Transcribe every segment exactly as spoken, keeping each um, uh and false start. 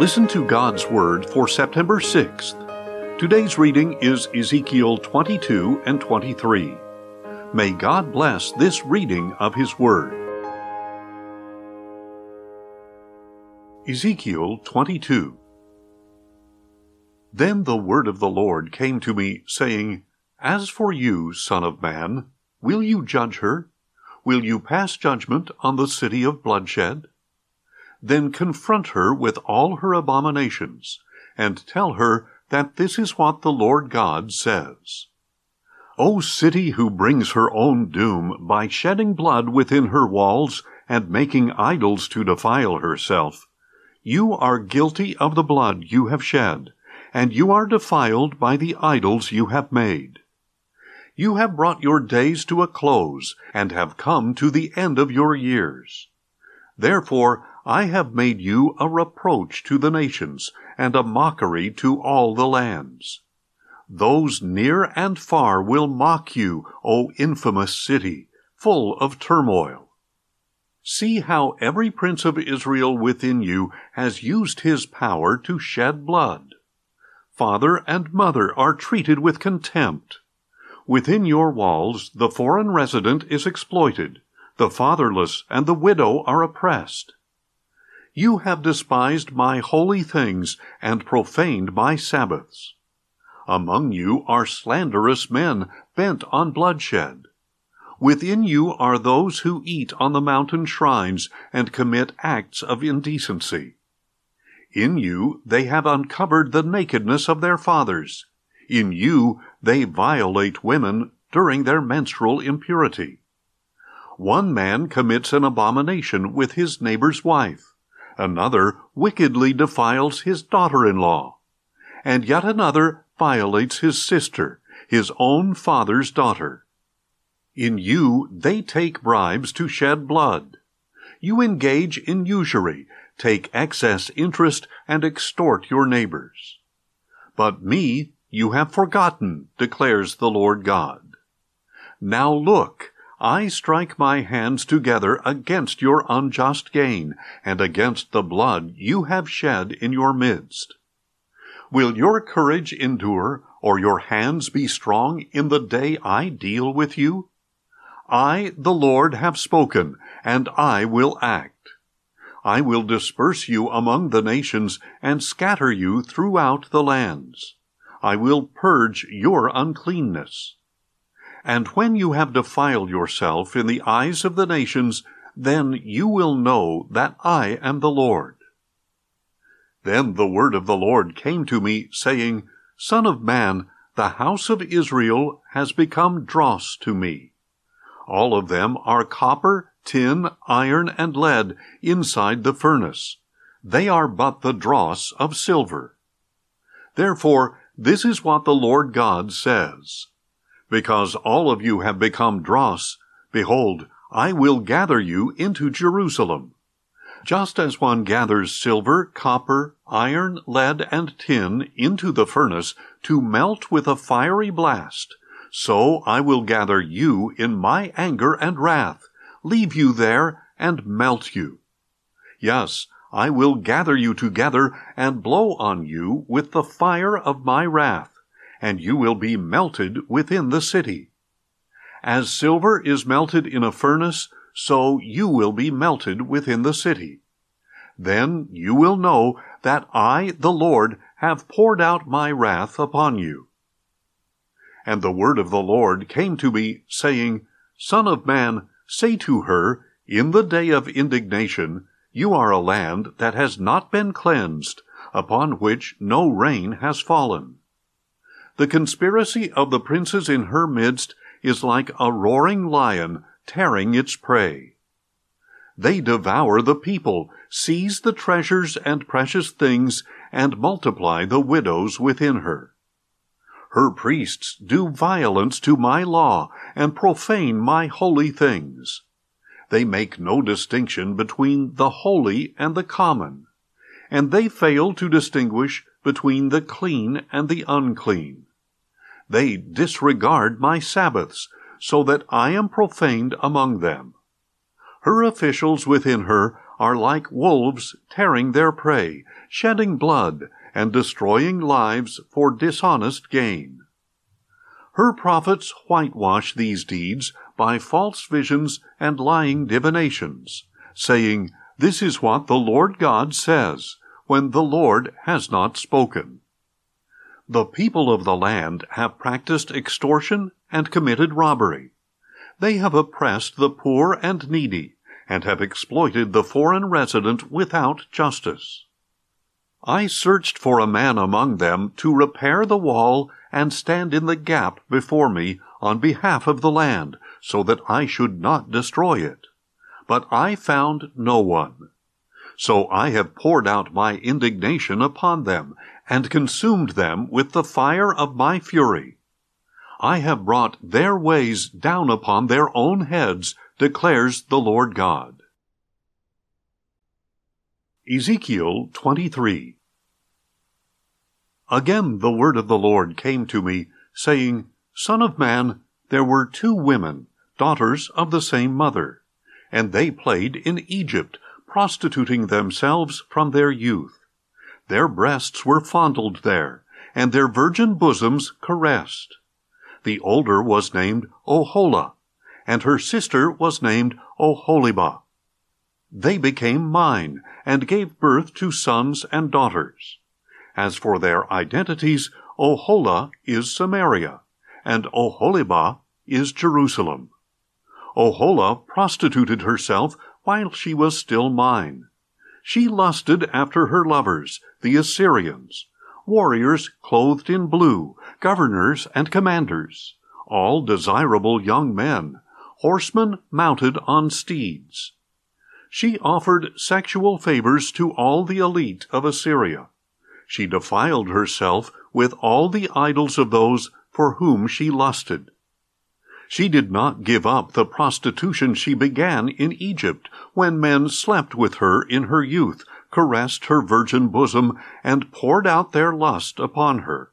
Listen to God's Word for September sixth. Today's reading is Ezekiel twenty-two and twenty-three. May God bless this reading of His Word. Ezekiel twenty-two. Then the word of the Lord came to me, saying, As for you, son of man, will you judge her? Will you pass judgment on the city of bloodshed? Then confront her with all her abominations, and tell her that this is what the Lord God says. O city who brings her own doom by shedding blood within her walls and making idols to defile herself, you are guilty of the blood you have shed, and you are defiled by the idols you have made. You have brought your days to a close, and have come to the end of your years. Therefore I have made you a reproach to the nations, and a mockery to all the lands. Those near and far will mock you, O infamous city, full of turmoil. See how every prince of Israel within you has used his power to shed blood. Father and mother are treated with contempt. Within your walls the foreign resident is exploited, the fatherless and the widow are oppressed. You have despised my holy things and profaned my Sabbaths. Among you are slanderous men bent on bloodshed. Within you are those who eat on the mountain shrines and commit acts of indecency. In you they have uncovered the nakedness of their fathers. In you they violate women during their menstrual impurity. One man commits an abomination with his neighbor's wife. Another wickedly defiles his daughter-in-law. And yet another violates his sister, his own father's daughter. In you they take bribes to shed blood. You engage in usury, take excess interest, and extort your neighbors. But me you have forgotten, declares the Lord God. Now look, I strike my hands together against your unjust gain, and against the blood you have shed in your midst. Will your courage endure, or your hands be strong in the day I deal with you? I, the Lord, have spoken, and I will act. I will disperse you among the nations, and scatter you throughout the lands. I will purge your uncleanness. And when you have defiled yourself in the eyes of the nations, then you will know that I am the Lord. Then the word of the Lord came to me, saying, Son of man, the house of Israel has become dross to me. All of them are copper, tin, iron, and lead inside the furnace. They are but the dross of silver. Therefore, this is what the Lord God says. Because all of you have become dross, behold, I will gather you into Jerusalem. Just as one gathers silver, copper, iron, lead, and tin into the furnace to melt with a fiery blast, so I will gather you in my anger and wrath, leave you there, and melt you. Yes, I will gather you together and blow on you with the fire of my wrath, and you will be melted within the city. As silver is melted in a furnace, so you will be melted within the city. Then you will know that I, the Lord, have poured out my wrath upon you. And the word of the Lord came to me, saying, Son of man, say to her, In the day of indignation, you are a land that has not been cleansed, upon which no rain has fallen. The conspiracy of the princes in her midst is like a roaring lion tearing its prey. They devour the people, seize the treasures and precious things, and multiply the widows within her. Her priests do violence to my law and profane my holy things. They make no distinction between the holy and the common, and they fail to distinguish between the clean and the unclean. They disregard my Sabbaths, so that I am profaned among them. Her officials within her are like wolves tearing their prey, shedding blood, and destroying lives for dishonest gain. Her prophets whitewash these deeds by false visions and lying divinations, saying, "This is what the Lord God says," when the Lord has not spoken. The people of the land have practiced extortion and committed robbery. They have oppressed the poor and needy, and have exploited the foreign resident without justice. I searched for a man among them to repair the wall and stand in the gap before me on behalf of the land, so that I should not destroy it. But I found no one. So I have poured out my indignation upon them, and consumed them with the fire of my fury. I have brought their ways down upon their own heads, declares the Lord God. Ezekiel twenty-three. Again the word of the Lord came to me, saying, "Son of man, there were two women, daughters of the same mother, and they played in Egypt, prostituting themselves from their youth. Their breasts were fondled there, and their virgin bosoms caressed. The older was named Oholah, and her sister was named Oholibah. They became mine, and gave birth to sons and daughters. As for their identities, Oholah is Samaria, and Oholibah is Jerusalem. Oholah prostituted herself while she was still mine. She lusted after her lovers, the Assyrians, warriors clothed in blue, governors and commanders, all desirable young men, horsemen mounted on steeds. She offered sexual favors to all the elite of Assyria. She defiled herself with all the idols of those for whom she lusted. She did not give up the prostitution she began in Egypt, when men slept with her in her youth, caressed her virgin bosom, and poured out their lust upon her.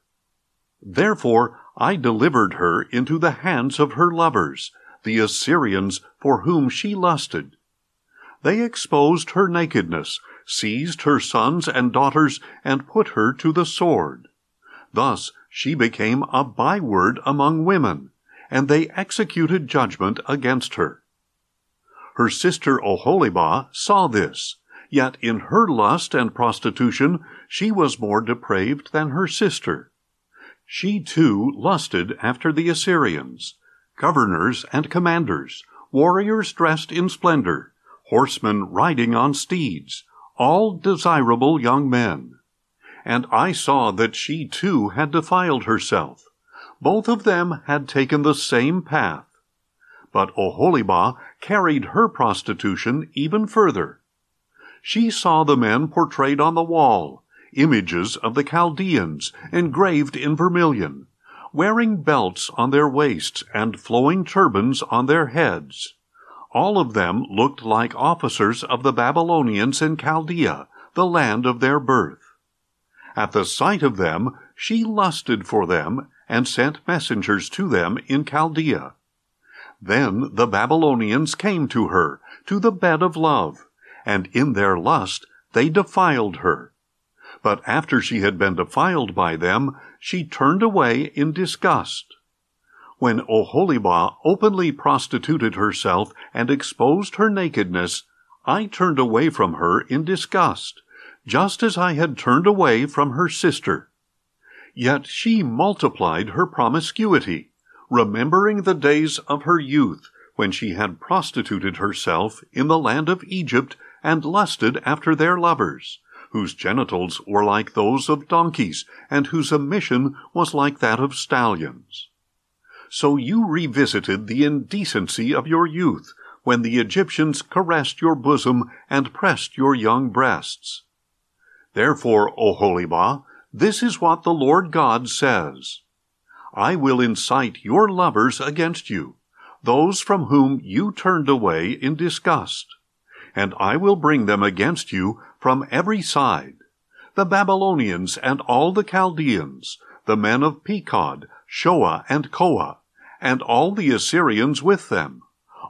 Therefore I delivered her into the hands of her lovers, the Assyrians for whom she lusted. They exposed her nakedness, seized her sons and daughters, and put her to the sword. Thus she became a byword among women, and they executed judgment against her. Her sister Oholibah saw this, yet in her lust and prostitution she was more depraved than her sister. She too lusted after the Assyrians, governors and commanders, warriors dressed in splendor, horsemen riding on steeds, all desirable young men. And I saw that she too had defiled herself. Both of them had taken the same path. But Oholibah carried her prostitution even further. She saw the men portrayed on the wall, images of the Chaldeans engraved in vermilion, wearing belts on their waists and flowing turbans on their heads. All of them looked like officers of the Babylonians in Chaldea, the land of their birth. At the sight of them, she lusted for them and sent messengers to them in Chaldea. Then the Babylonians came to her, to the bed of love, and in their lust they defiled her. But after she had been defiled by them, she turned away in disgust. When Oholibah openly prostituted herself and exposed her nakedness, I turned away from her in disgust, just as I had turned away from her sister. Yet she multiplied her promiscuity, remembering the days of her youth, when she had prostituted herself in the land of Egypt and lusted after their lovers, whose genitals were like those of donkeys, and whose emission was like that of stallions. So you revisited the indecency of your youth, when the Egyptians caressed your bosom and pressed your young breasts. Therefore, Oholibah, this is what the Lord God says. I will incite your lovers against you, those from whom you turned away in disgust, and I will bring them against you from every side, the Babylonians and all the Chaldeans, the men of Pekod, Shoah and Koah, and all the Assyrians with them,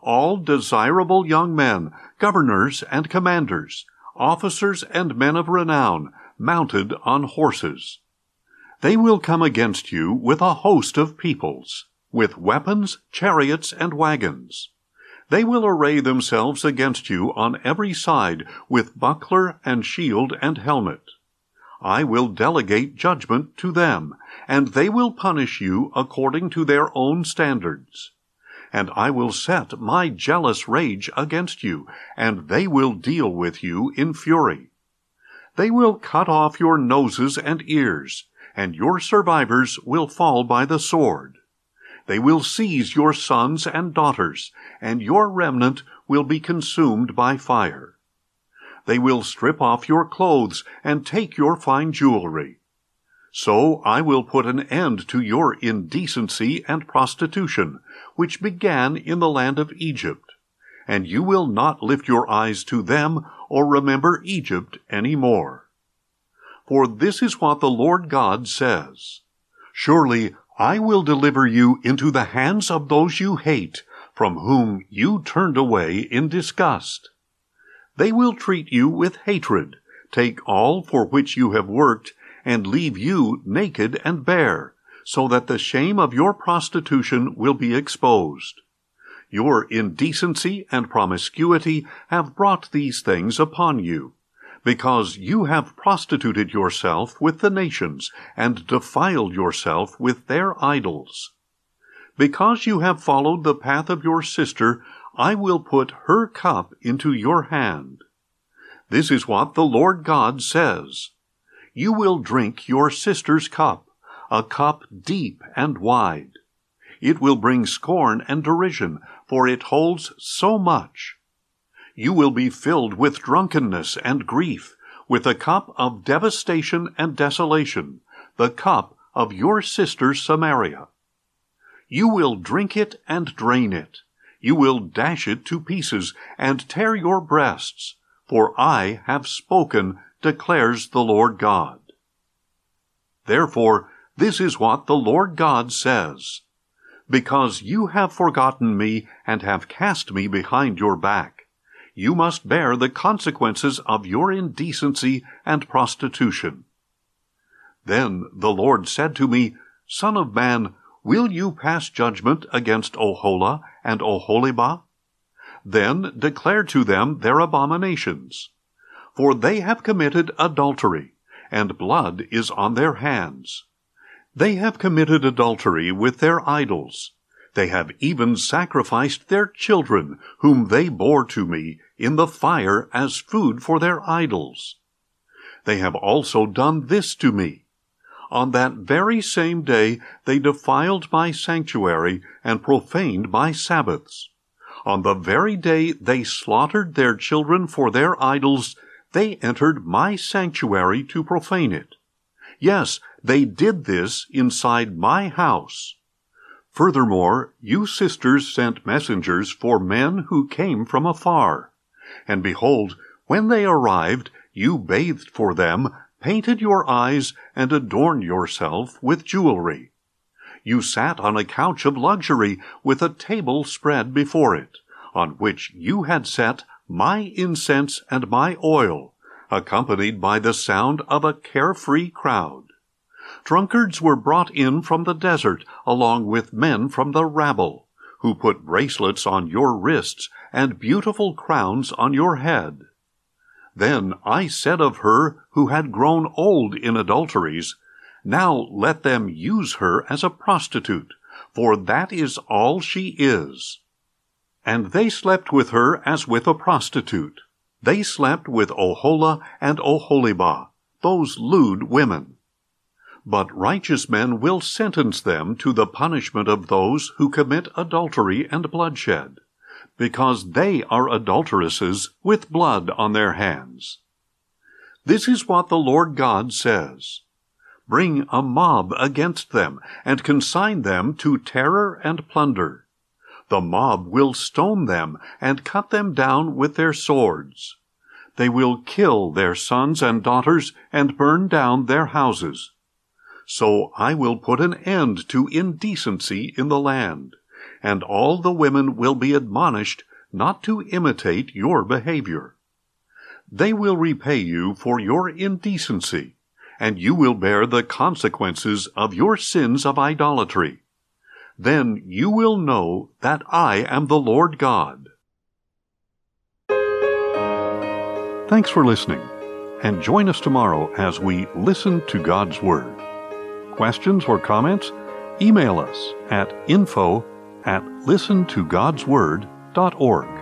all desirable young men, governors and commanders, officers and men of renown, mounted on horses. They will come against you with a host of peoples, with weapons, chariots, and wagons. They will array themselves against you on every side with buckler and shield and helmet. I will delegate judgment to them, and they will punish you according to their own standards. And I will set my jealous rage against you, and they will deal with you in fury. They will cut off your noses and ears, and your survivors will fall by the sword. They will seize your sons and daughters, and your remnant will be consumed by fire. They will strip off your clothes and take your fine jewelry. So I will put an end to your indecency and prostitution, which began in the land of Egypt, and you will not lift your eyes to them or remember Egypt any more. For this is what the Lord God says, Surely I will deliver you into the hands of those you hate, from whom you turned away in disgust. They will treat you with hatred, take all for which you have worked, and leave you naked and bare, so that the shame of your prostitution will be exposed. Your indecency and promiscuity have brought these things upon you, because you have prostituted yourself with the nations, and defiled yourself with their idols. Because you have followed the path of your sister, I will put her cup into your hand. This is what the Lord God says. You will drink your sister's cup, a cup deep and wide. It will bring scorn and derision, for it holds so much. You will be filled with drunkenness and grief, with a cup of devastation and desolation, the cup of your sister Samaria. You will drink it and drain it. You will dash it to pieces and tear your breasts, for I have spoken, declares the Lord God. Therefore, this is what the Lord God says. Because you have forgotten me and have cast me behind your back, you must bear the consequences of your indecency and prostitution. Then the Lord said to me, Son of man, will you pass judgment against Oholah and Oholibah? Then declare to them their abominations. For they have committed adultery, and blood is on their hands. They have committed adultery with their idols. They have even sacrificed their children, whom they bore to me, in the fire as food for their idols. They have also done this to me. On that very same day they defiled my sanctuary and profaned my Sabbaths. On the very day they slaughtered their children for their idols, they entered my sanctuary to profane it. Yes, they did this inside my house. Furthermore, you sisters sent messengers for men who came from afar. And behold, when they arrived, you bathed for them, painted your eyes, and adorned yourself with jewelry. You sat on a couch of luxury, with a table spread before it, on which you had set my incense and my oil, accompanied by the sound of a carefree crowd. Drunkards were brought in from the desert, along with men from the rabble, who put bracelets on your wrists and beautiful crowns on your head. Then I said of her who had grown old in adulteries, Now let them use her as a prostitute, for that is all she is. And they slept with her as with a prostitute. They slept with Oholah and Oholibah, those lewd women. But righteous men will sentence them to the punishment of those who commit adultery and bloodshed, because they are adulteresses with blood on their hands. This is what the Lord God says. Bring a mob against them, and consign them to terror and plunder. The mob will stone them, and cut them down with their swords. They will kill their sons and daughters, and burn down their houses. So I will put an end to indecency in the land, and all the women will be admonished not to imitate your behavior. They will repay you for your indecency, and you will bear the consequences of your sins of idolatry. Then you will know that I am the Lord God. Thanks for listening, and join us tomorrow as we listen to God's Word. Questions or comments? Email us at info at listen to gods word dot org.